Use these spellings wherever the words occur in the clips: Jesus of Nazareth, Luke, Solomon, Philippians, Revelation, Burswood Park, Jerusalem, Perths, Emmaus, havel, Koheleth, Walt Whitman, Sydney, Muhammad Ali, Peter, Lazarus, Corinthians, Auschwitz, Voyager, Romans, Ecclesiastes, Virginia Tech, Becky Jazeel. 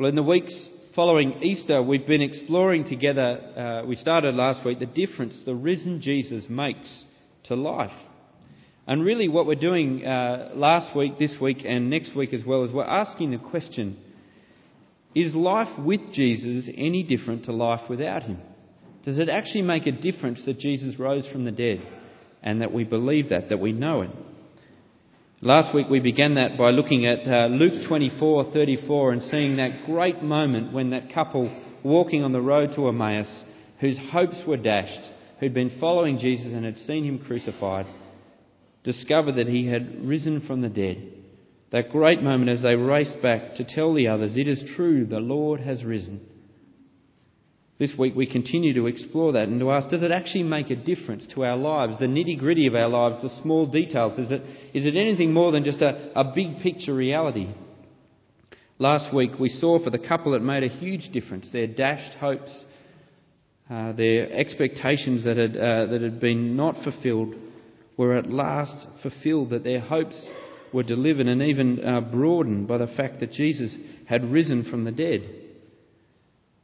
Well, in the weeks following Easter, we've been exploring together, we started last week, the difference the risen Jesus makes to life. And really what we're doing last week, this week and next week as well is we're asking the question, is life with Jesus any different to life without him? Does it actually make a difference that Jesus rose from the dead and that we believe that we know it? Last week we began that by looking at Luke 24:34 and seeing that great moment when that couple walking on the road to Emmaus, whose hopes were dashed, who'd been following Jesus and had seen him crucified, discovered that he had risen from the dead. That great moment as they raced back to tell the others, it is true, the Lord has risen. This week we continue to explore that and to ask, does it actually make a difference to our lives, the nitty-gritty of our lives, the small details? Is it anything more than just a big picture reality? Last week we saw for the couple it made a huge difference. Their dashed hopes, their expectations that had been not fulfilled were at last fulfilled, that their hopes were delivered and even broadened by the fact that Jesus had risen from the dead.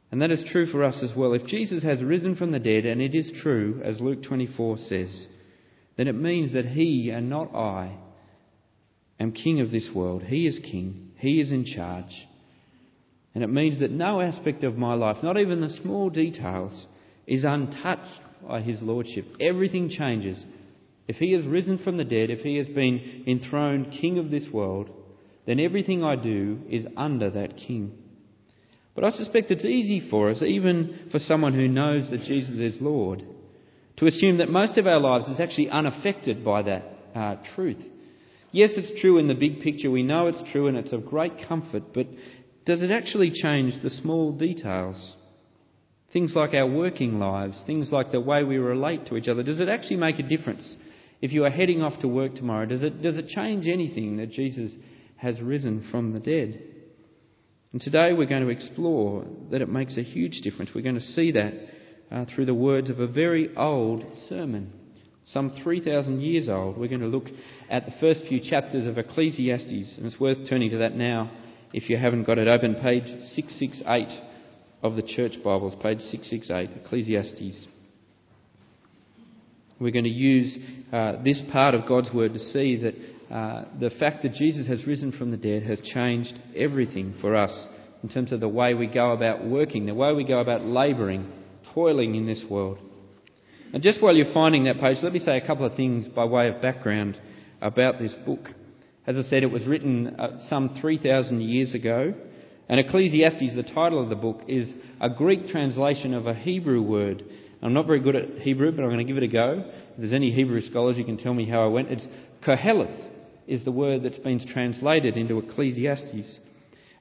And that is true for us as well. If Jesus has risen from the dead, and it is true, as Luke 24 says, then it means that he and not I am king of this world. He is king. He is in charge. And it means that no aspect of my life, not even the small details, is untouched by his lordship. Everything changes. If he has risen from the dead, if he has been enthroned king of this world, then everything I do is under that king. But I suspect it's easy for us, even for someone who knows that Jesus is Lord, to assume that most of our lives is actually unaffected by that truth. Yes, it's true in the big picture. We know it's true and it's of great comfort. But does it actually change the small details? Things like our working lives, things like the way we relate to each other. Does it actually make a difference? If you are heading off to work tomorrow, does it change anything that Jesus has risen from the dead? And today we're going to explore that it makes a huge difference. We're going to see that through the words of a very old sermon, some 3,000 years old. We're going to look at the first few chapters of Ecclesiastes, and it's worth turning to that now if you haven't got it open. Page 668 of the Church Bibles, page 668, Ecclesiastes. We're going to use this part of God's Word to see that the fact that Jesus has risen from the dead has changed everything for us in terms of the way we go about working, the way we go about labouring, toiling in this world. And just while you're finding that page, let me say a couple of things by way of background about this book. As I said, it was written some 3,000 years ago, and Ecclesiastes, the title of the book, is a Greek translation of a Hebrew word. I'm not very good at Hebrew, but I'm going to give it a go. If there's any Hebrew scholars, you can tell me how I went. It's Koheleth is the word that's been translated into Ecclesiastes.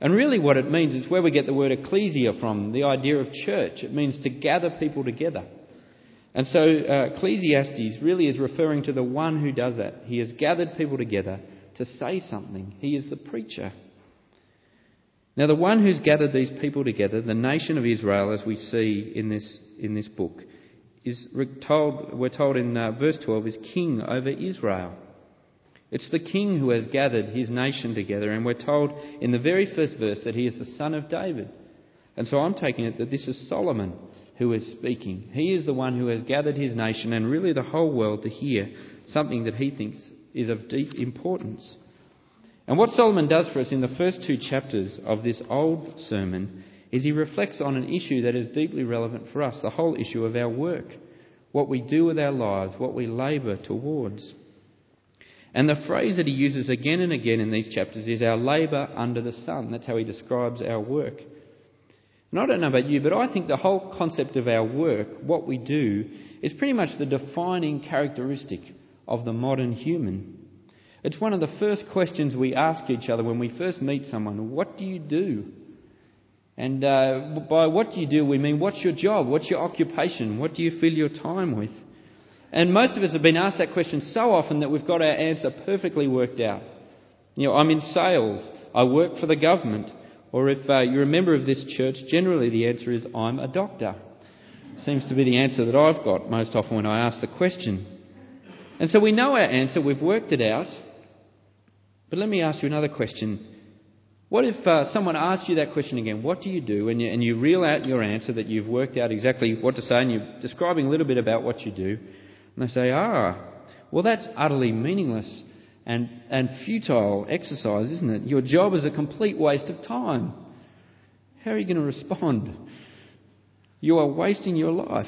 And really what it means is where we get the word ecclesia from, the idea of church. It means to gather people together. And so Ecclesiastes really is referring to the one who does that. He has gathered people together to say something. He is the preacher. Now, the one who's gathered these people together, the nation of Israel, as we see in this book, we're told in verse 12, is king over Israel. It's the king who has gathered his nation together, and we're told in the very first verse that he is the son of David. And so I'm taking it that this is Solomon who is speaking. He is the one who has gathered his nation and really the whole world to hear something that he thinks is of deep importance. And what Solomon does for us in the first two chapters of this old sermon is he reflects on an issue that is deeply relevant for us, the whole issue of our work, what we do with our lives, what we labour towards. And the phrase that he uses again and again in these chapters is our labour under the sun. That's how he describes our work. And I don't know about you, but I think the whole concept of our work, what we do, is pretty much the defining characteristic of the modern human. It's one of the first questions we ask each other when we first meet someone. What do you do? And by what do you do, we mean what's your job? What's your occupation? What do you fill your time with? And most of us have been asked that question so often that we've got our answer perfectly worked out. You know, I'm in sales. I work for the government. Or if you're a member of this church, generally the answer is I'm a doctor. Seems to be the answer that I've got most often when I ask the question. And so we know our answer. We've worked it out. But let me ask you another question. What if someone asks you that question again? What do you do? And you reel out your answer that you've worked out exactly what to say, and you're describing a little bit about what you do. And they say, well, that's utterly meaningless and futile exercise, isn't it? Your job is a complete waste of time. How are you going to respond? You are wasting your life.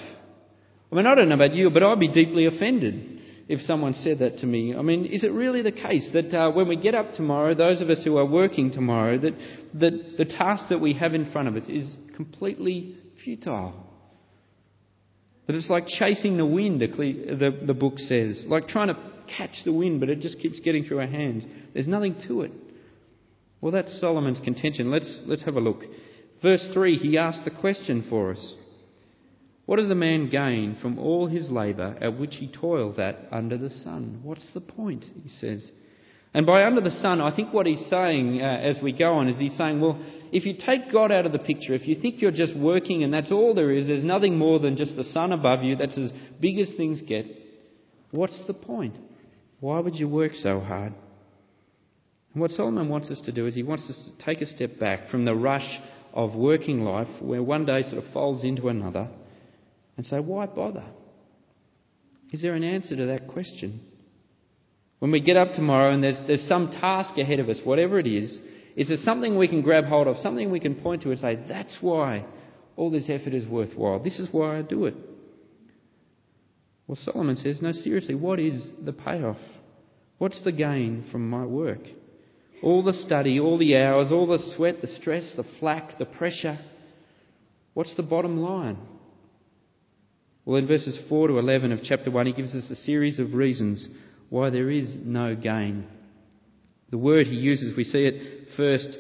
I mean, I don't know about you, but I'd be deeply offended if someone said that to me. I mean, is it really the case that when we get up tomorrow, those of us who are working tomorrow, that the task that we have in front of us is completely futile? That it's like chasing the wind, the book says, like trying to catch the wind, but it just keeps getting through our hands. There's nothing to it. Well, that's Solomon's contention. Let's have a look. Verse 3, he asked the question for us. What does a man gain from all his labour at which he toils at under the sun? What's the point, he says. And by under the sun, I think what he's saying as we go on is he's saying, well, if you take God out of the picture, if you think you're just working and that's all there is, there's nothing more than just the sun above you, that's as big as things get, what's the point? Why would you work so hard? And what Solomon wants us to do is he wants us to take a step back from the rush of working life where one day sort of folds into another, and say, why bother? Is there an answer to that question? When we get up tomorrow and there's some task ahead of us, whatever it is there something we can grab hold of, something we can point to and say, that's why all this effort is worthwhile. This is why I do it. Well, Solomon says, no, seriously, what is the payoff? What's the gain from my work? All the study, all the hours, all the sweat, the stress, the flack, the pressure. What's the bottom line? Well, in verses 4 to 11 of chapter 1, he gives us a series of reasons why there is no gain. The word he uses, we see it first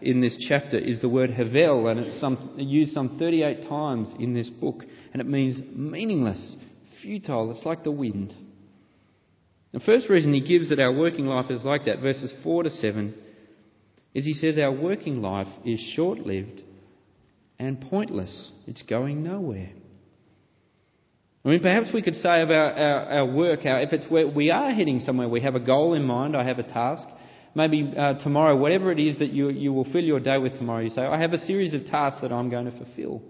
in this chapter, is the word havel, and it's used some 38 times in this book, and it means meaningless, futile, it's like the wind. The first reason he gives that our working life is like that, verses 4 to 7, is he says our working life is short-lived and pointless. It's going nowhere. I mean, perhaps we could say of our work, if it's where we are heading somewhere, we have a goal in mind, I have a task. Maybe tomorrow, whatever it is that you will fill your day with tomorrow, you say, I have a series of tasks that I'm going to fulfil.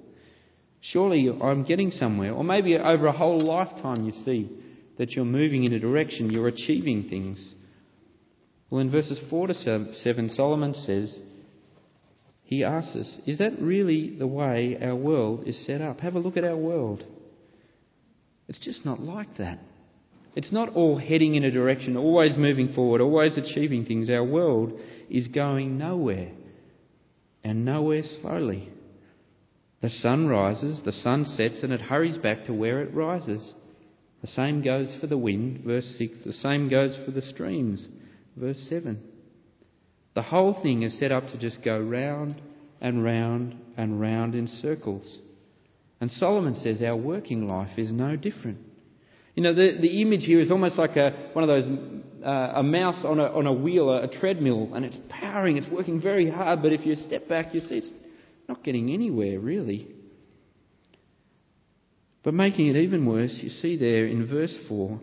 Surely I'm getting somewhere. Or maybe over a whole lifetime you see that you're moving in a direction, you're achieving things. Well, in verses 4 to 7, Solomon says, he asks us, is that really the way our world is set up? Have a look at our world. It's just not like that. It's not all heading in a direction, always moving forward, always achieving things. Our world is going nowhere, and nowhere slowly. The sun rises, the sun sets, and it hurries back to where it rises. The same goes for the wind, verse 6. The same goes for the streams, verse 7. The whole thing is set up to just go round and round and round in circles. And Solomon says our working life is no different. You know, the image here is almost like one of those a mouse on a wheel, a treadmill, and it's powering, it's working very hard, but if you step back, you see it's not getting anywhere, really. But making it even worse, you see there in verse 4,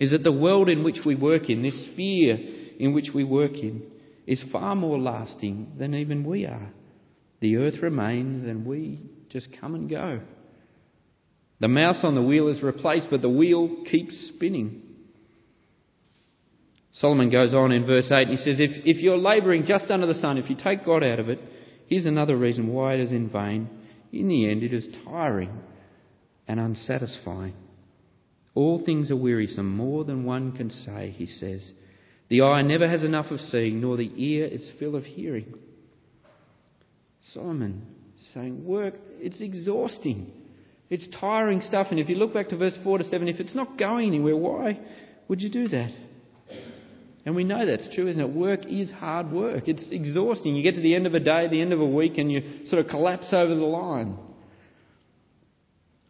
is that the world in which we work in, this sphere in which we work in, is far more lasting than even we are. The earth remains and we just come and go. The mouse on the wheel is replaced, but the wheel keeps spinning. Solomon goes on in verse 8 and he says, if you're labouring just under the sun, if you take God out of it, here's another reason why it is in vain. In the end, it is tiring and unsatisfying. All things are wearisome, more than one can say, he says. The eye never has enough of seeing, nor the ear is full of hearing. Solomon saying work, it's exhausting, it's tiring stuff, and if you look back to verse 4 to 7, if it's not going anywhere, why would you do that? And we know that's true, isn't it? Work is hard work, it's exhausting. You get to the end of a day, the end of a week, and you sort of collapse over the line.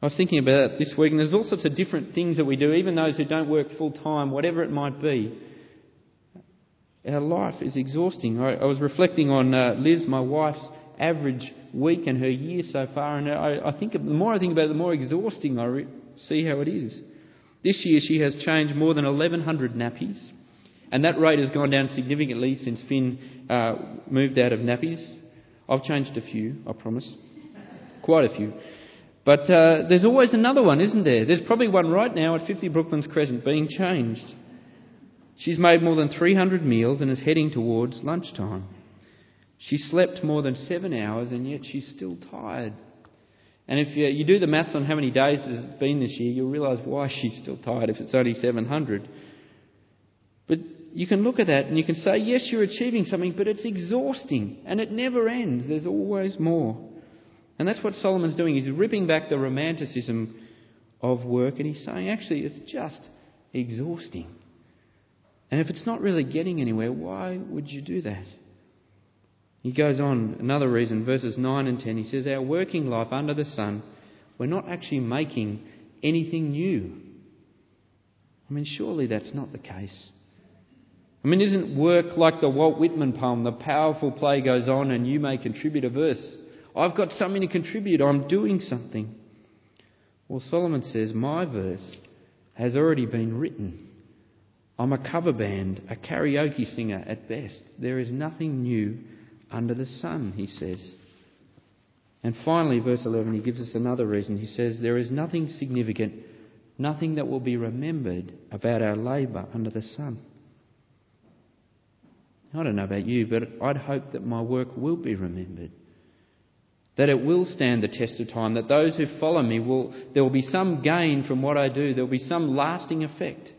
I was thinking about it this week, and there's all sorts of different things that we do, even those who don't work full time, whatever it might be. Our life is exhausting. I was reflecting on Liz, my wife's average week and her year so far, and I think the more I think about it, the more exhausting I see how it is. This year she has changed more than 1,100 nappies And that rate has gone down significantly since Finn moved out of nappies. I've changed a few, I promise. Quite a few. But there's always another one, isn't there? There's probably one right now at 50 Brooklands Crescent being changed. She's made more than 300 meals and is heading towards lunchtime. She slept more than 7 hours and yet she's still tired. And if you do the maths on how many days it's been this year, you'll realise why she's still tired if it's only 700. But you can look at that and you can say, yes, you're achieving something, but it's exhausting and it never ends. There's always more. And that's what Solomon's doing. He's ripping back the romanticism of work and he's saying, actually, it's just exhausting. And if it's not really getting anywhere, why would you do that? He goes on, another reason, verses 9 and 10, he says, our working life under the sun, we're not actually making anything new. I mean, surely that's not the case. I mean, isn't work like the Walt Whitman poem, the powerful play goes on and you may contribute a verse? I've got something to contribute, I'm doing something. Well, Solomon says, my verse has already been written. I'm a cover band, a karaoke singer at best. There is nothing new under the sun, he says. And finally, verse 11, he gives us another reason. He says, there is nothing significant, nothing that will be remembered about our labour under the sun. I don't know about you, but I'd hope that my work will be remembered, that it will stand the test of time, that those who follow me there will be some gain from what I do, there will be some lasting effect.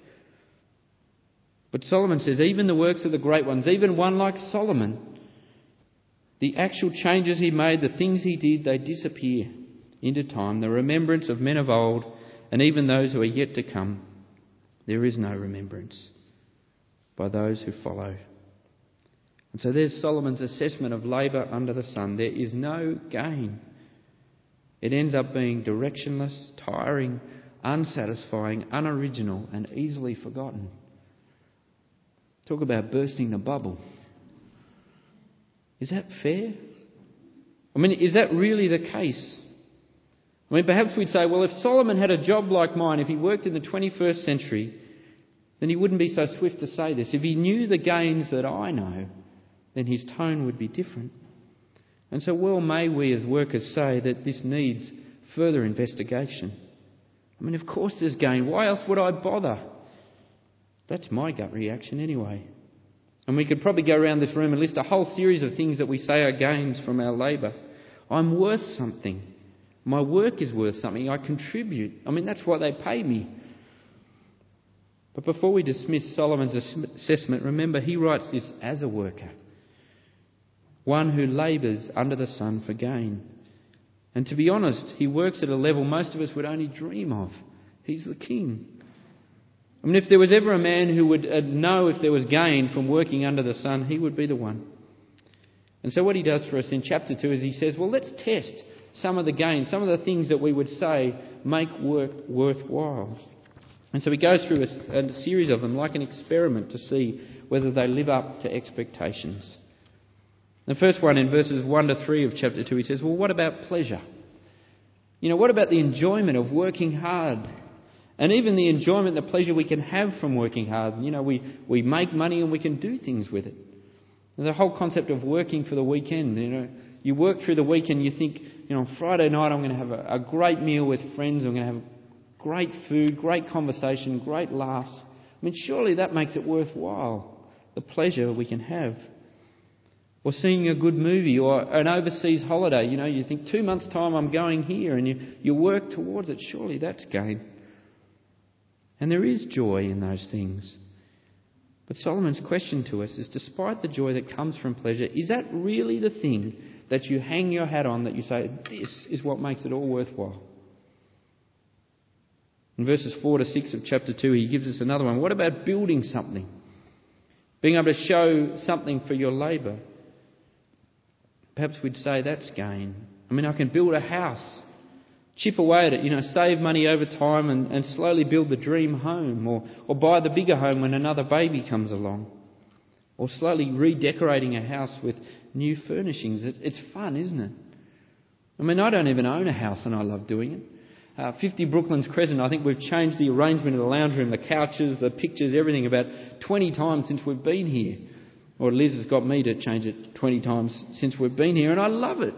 But Solomon says, even the works of the great ones, even one like Solomon, the actual changes he made, the things he did, they disappear into time. The remembrance of men of old and even those who are yet to come, there is no remembrance by those who follow. And so there's Solomon's assessment of labour under the sun. There is no gain. It ends up being directionless, tiring, unsatisfying, unoriginal and easily forgotten. Talk about bursting the bubble. Is that fair? I mean, is that really the case? I mean, perhaps we'd say, well, if Solomon had a job like mine, if he worked in the 21st century, then he wouldn't be so swift to say this. If he knew the gains that I know, then his tone would be different. And so well may we as workers say that this needs further investigation. I mean, of course there's gain. Why else would I bother? That's my gut reaction anyway. And we could probably go around this room and list a whole series of things that we say are gains from our labour. I'm worth something. My work is worth something. I contribute. I mean, that's why they pay me. But before we dismiss Solomon's assessment, remember he writes this as a worker, one who labours under the sun for gain. And to be honest, he works at a level most of us would only dream of. He's the king. I mean, if there was ever a man who would know if there was gain from working under the sun, he would be the one. And so what he does for us in chapter 2 is he says, well, let's test some of the gain, some of the things that we would say make work worthwhile. And so he goes through a series of them like an experiment to see whether they live up to expectations. The first one in verses 1 to 3 of chapter 2, he says, well, what about pleasure? You know, what about the enjoyment of working hard? And even the enjoyment, the pleasure we can have from working hard. You know, we make money and we can do things with it. And the whole concept of working for the weekend, you know, you work through the weekend, you think, you know, on Friday night I'm going to have a great meal with friends, I'm going to have great food, great conversation, great laughs. I mean, surely that makes it worthwhile, the pleasure we can have. Or seeing a good movie or an overseas holiday, you know, you think 2 months' time I'm going here and you work towards it. Surely that's gain. And there is joy in those things. But Solomon's question to us is, despite the joy that comes from pleasure, is that really the thing that you hang your hat on, that you say, this is what makes it all worthwhile? In verses 4 to 6 of chapter 2, he gives us another one. What about building something? Being able to show something for your labour? Perhaps we'd say that's gain. I mean, I can build a house. Chip away at it, you know, save money over time and slowly build the dream home or buy the bigger home when another baby comes along, or slowly redecorating a house with new furnishings. It's fun, isn't it? I mean, I don't even own a house and I love doing it. 50 Brooklands Crescent. I think we've changed the arrangement of the lounge room, the couches, the pictures, everything about 20 times since we've been here. Or Liz has got me to change it 20 times since we've been here, and I love it.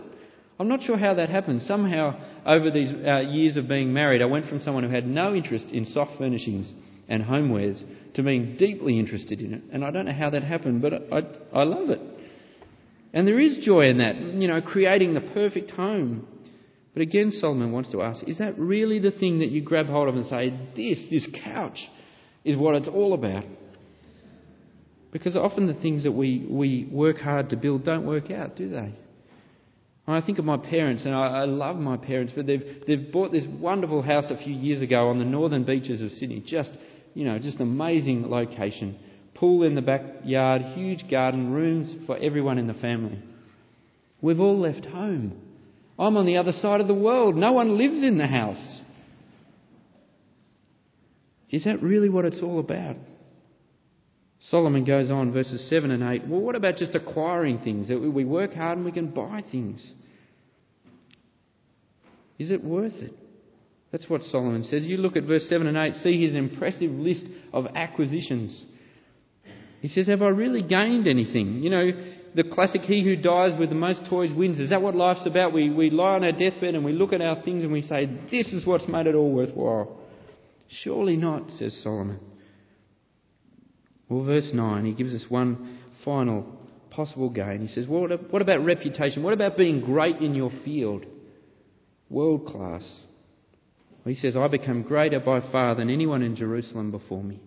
I'm not sure how that happened. Somehow, over these years of being married, I went from someone who had no interest in soft furnishings and homewares to being deeply interested in it. And I don't know how that happened, but I love it. And there is joy in that, you know, creating the perfect home. But again, Solomon wants to ask, is that really the thing that you grab hold of and say, this couch is what it's all about? Because often the things that we work hard to build don't work out, do they? I think of my parents, and I love my parents, but they've bought this wonderful house a few years ago on the northern beaches of Sydney. Just amazing location. Pool in the backyard, huge garden, rooms for everyone in the family. We've all left home. I'm on the other side of the world. No one lives in the house. Is that really what it's all about? Solomon goes on, verses 7 and 8. Well, what about just acquiring things? We work hard and we can buy things. Is it worth it? That's what Solomon says. You look at verse 7 and 8, see his impressive list of acquisitions. He says, have I really gained anything? You know, the classic, he who dies with the most toys wins. Is that what life's about? We lie on our deathbed and we look at our things and we say, this is what's made it all worthwhile. Surely not, says Solomon. Well, verse 9, he gives us one final possible gain. He says, well, what about reputation? What about being great in your field? World class. Well, he says, I become greater by far than anyone in Jerusalem before me.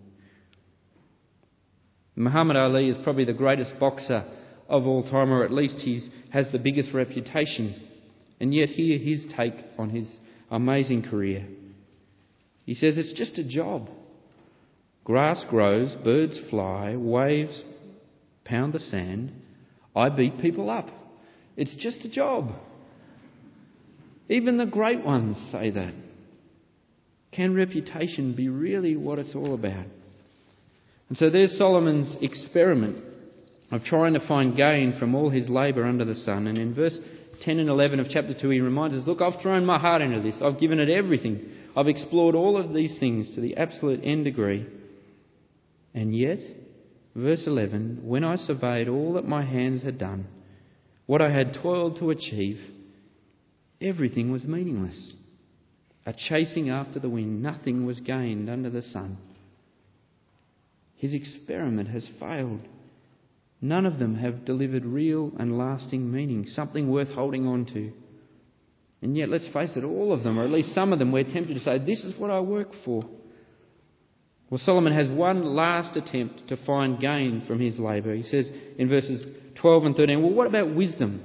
Muhammad Ali is probably the greatest boxer of all time, or at least he has the biggest reputation. And yet hear his take on his amazing career. He says, it's just a job. Grass grows, birds fly, waves pound the sand. I beat people up. It's just a job. Even the great ones say that. Can reputation be really what it's all about? And so there's Solomon's experiment of trying to find gain from all his labour under the sun. And in verse 10 and 11 of chapter 2, he reminds us, look, I've thrown my heart into this. I've given it everything. I've explored all of these things to the absolute end degree. And yet, verse 11, when I surveyed all that my hands had done, what I had toiled to achieve, everything was meaningless. A chasing after the wind, nothing was gained under the sun. His experiment has failed. None of them have delivered real and lasting meaning, something worth holding on to. And yet, let's face it, all of them, or at least some of them, we're tempted to say, this is what I work for. Well, Solomon has one last attempt to find gain from his labour. He says in verses 12 and 13, well, what about wisdom?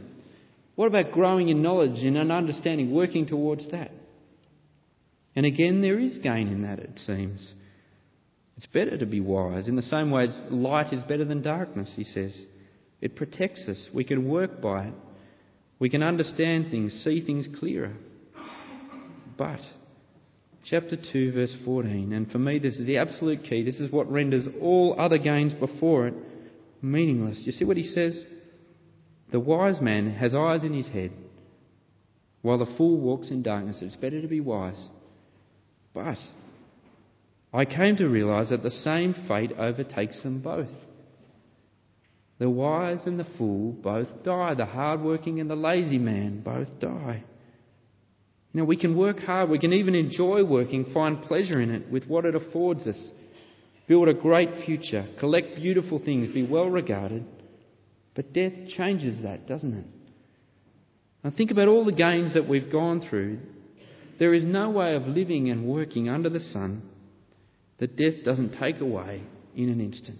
What about growing in knowledge and in understanding, working towards that? And again, there is gain in that, it seems. It's better to be wise. In the same way, light is better than darkness, he says. It protects us. We can work by it. We can understand things, see things clearer. But chapter 2, verse 14, and for me this is the absolute key. This is what renders all other gains before it meaningless. You see what he says? The wise man has eyes in his head, while the fool walks in darkness. It's better to be wise. But I came to realise that the same fate overtakes them both. The wise and the fool both die. The hard-working and the lazy man both die. You know, we can work hard. We can even enjoy working, find pleasure in it with what it affords us, build a great future, collect beautiful things, be well regarded. But death changes that, doesn't it? Now think about all the gains that we've gone through. There is no way of living and working under the sun that death doesn't take away in an instant.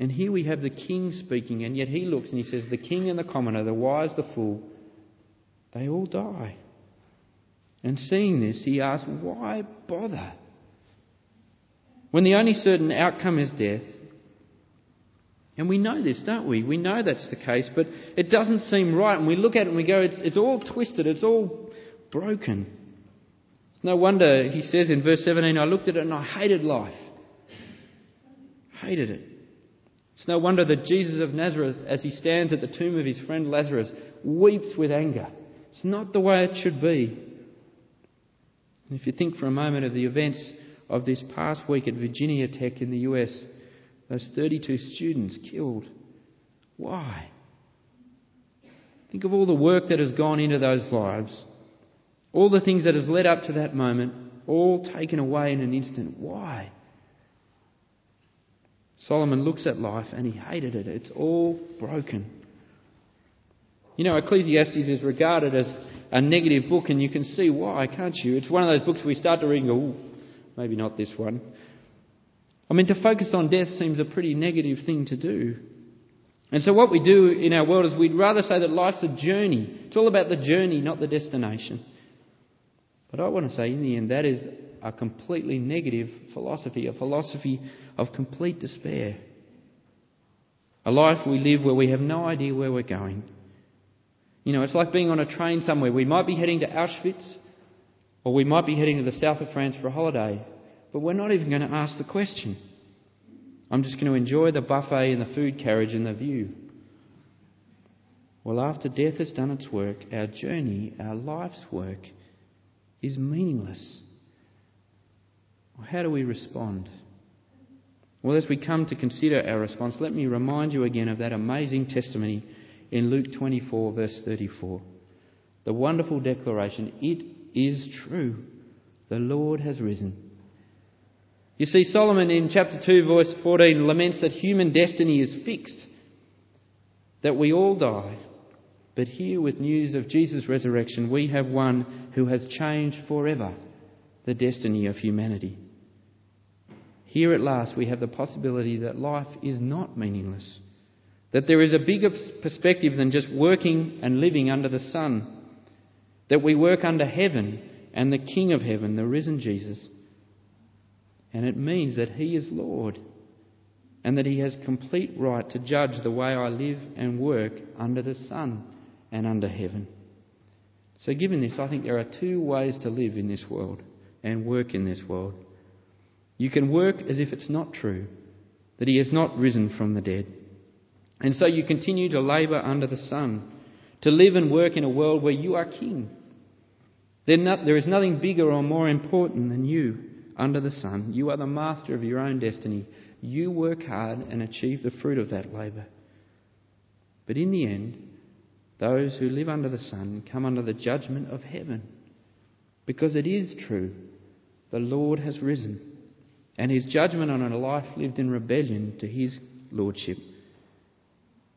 And here we have the king speaking, and yet he looks and he says, the king and the commoner, the wise, the fool, they all die. And seeing this, he asks, why bother? When the only certain outcome is death. And we know this, don't we? We know that's the case, but it doesn't seem right. And we look at it and we go, it's all twisted, it's all broken. It's no wonder he says in verse 17, I looked at it and I hated life. Hated it. It's no wonder that Jesus of Nazareth, as he stands at the tomb of his friend Lazarus, weeps with anger. It's not the way it should be. And if you think for a moment of the events of this past week at Virginia Tech in the US, those 32 students killed. Why? Think of all the work that has gone into those lives, all the things that has led up to that moment, all taken away in an instant. Why? Solomon looks at life and he hated it. It's all broken. You know, Ecclesiastes is regarded as a negative book, and you can see why, can't you? It's one of those books we start to read and go, ooh, maybe not this one. I mean, to focus on death seems a pretty negative thing to do. And so what we do in our world is we'd rather say that life's a journey. It's all about the journey, not the destination. But I want to say in the end, that is a completely negative philosophy, a philosophy of complete despair. A life we live where we have no idea where we're going. You know, it's like being on a train somewhere. We might be heading to Auschwitz, or we might be heading to the south of France for a holiday, but we're not even going to ask the question. I'm just going to enjoy the buffet and the food carriage and the view. Well, after death has done its work, our journey, our life's work, is meaningless. Well, how do we respond? Well, as we come to consider our response, let me remind you again of that amazing testimony in Luke 24, verse 34. The wonderful declaration, "It is true, the Lord has risen." You see, Solomon in chapter 2, verse 14, laments that human destiny is fixed, that we all die. But here, with news of Jesus' resurrection, we have one who has changed forever the destiny of humanity. Here at last, we have the possibility that life is not meaningless, that there is a bigger perspective than just working and living under the sun, that we work under heaven and the King of heaven, the risen Jesus. And it means that he is Lord and that he has complete right to judge the way I live and work under the sun and under heaven. So given this, I think there are two ways to live in this world and work in this world. You can work as if it's not true, that he has not risen from the dead. And so you continue to labour under the sun, to live and work in a world where you are king. There is nothing bigger or more important than you. Under the sun, you are the master of your own destiny. You work hard and achieve the fruit of that labour. But in the end, those who live under the sun come under the judgment of heaven. Because it is true, the Lord has risen, and his judgment on a life lived in rebellion to his lordship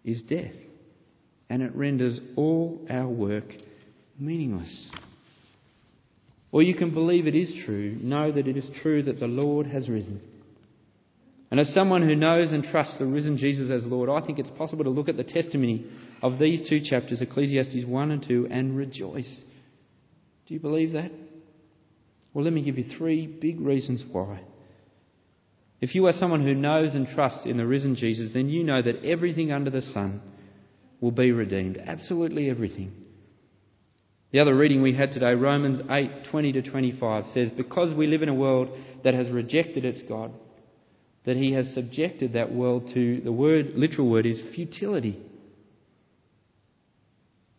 is death, and it renders all our work meaningless. Or you can believe it is true, know that it is true that the Lord has risen. And as someone who knows and trusts the risen Jesus as Lord, I think it's possible to look at the testimony of these two chapters, Ecclesiastes 1 and 2, and rejoice. Do you believe that? Well, let me give you three big reasons why. If you are someone who knows and trusts in the risen Jesus, then you know that everything under the sun will be redeemed, absolutely everything. The other reading we had today, Romans 8:20-25, says, because we live in a world that has rejected its God, that he has subjected that world to, the word, literal word is futility.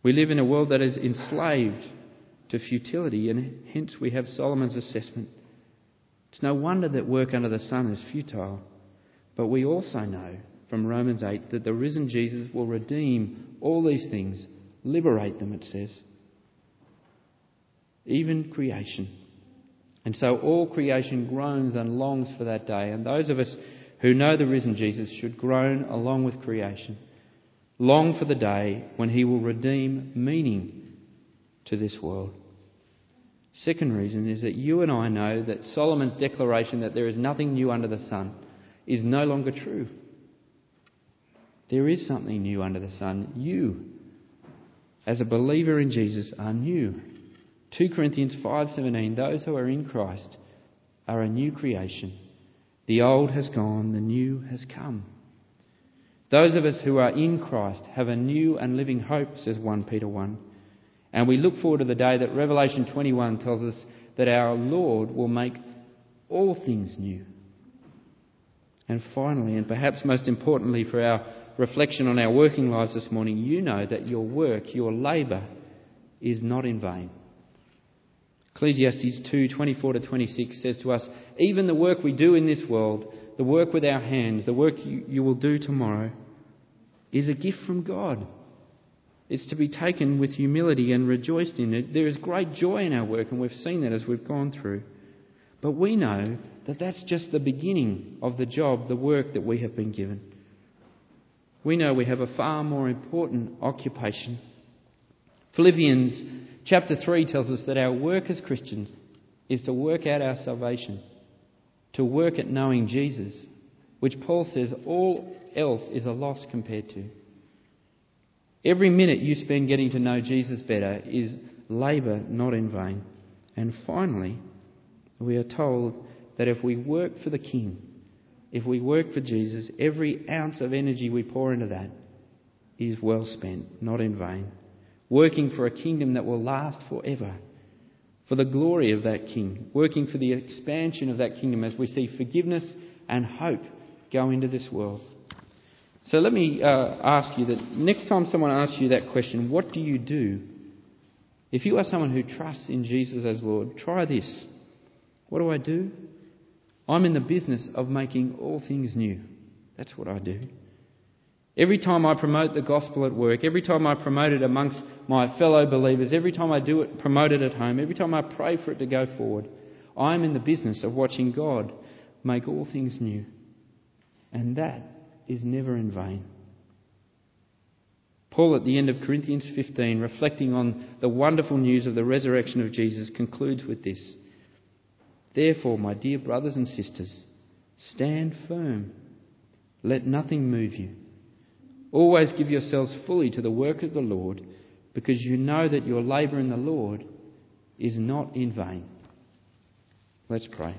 We live in a world that is enslaved to futility, and hence we have Solomon's assessment. It's no wonder that work under the sun is futile, but we also know from Romans 8 that the risen Jesus will redeem all these things, liberate them, it says. Even creation. And so all creation groans and longs for that day. And those of us who know the risen Jesus should groan along with creation, long for the day when he will redeem meaning to this world. Second reason is that you and I know that Solomon's declaration that there is nothing new under the sun is no longer true. There is something new under the sun. You, as a believer in Jesus, are new. 2 Corinthians 5:17, those who are in Christ are a new creation. The old has gone, the new has come. Those of us who are in Christ have a new and living hope, says 1 Peter 1. And we look forward to the day that Revelation 21 tells us that our Lord will make all things new. And finally, and perhaps most importantly for our reflection on our working lives this morning, you know that your work, your labour, is not in vain. Ecclesiastes 2:24-26 says to us, even the work we do in this world, the work with our hands, the work you will do tomorrow, is a gift from God. It's to be taken with humility and rejoiced in it. There is great joy in our work, and we've seen that as we've gone through. But we know that that's just the beginning of the job, the work that we have been given. We know we have a far more important occupation. Philippians chapter 3 tells us that our work as Christians is to work out our salvation, to work at knowing Jesus, which Paul says all else is a loss compared to. Every minute you spend getting to know Jesus better is labour not in vain. And finally, we are told that if we work for the King, if we work for Jesus, every ounce of energy we pour into that is well spent, not in vain. Working for a kingdom that will last forever, for the glory of that King, working for the expansion of that kingdom as we see forgiveness and hope go into this world. So let me ask you that next time someone asks you that question, what do you do? If you are someone who trusts in Jesus as Lord, try this. What do I do? I'm in the business of making all things new. That's what I do. Every time I promote the gospel at work, every time I promote it amongst my fellow believers, every time I do it, promote it at home, every time I pray for it to go forward, I'm in the business of watching God make all things new. And that is never in vain. Paul, at the end of Corinthians 15, reflecting on the wonderful news of the resurrection of Jesus, concludes with this. Therefore, my dear brothers and sisters, stand firm. Let nothing move you. Always give yourselves fully to the work of the Lord, because you know that your labour in the Lord is not in vain. Let's pray.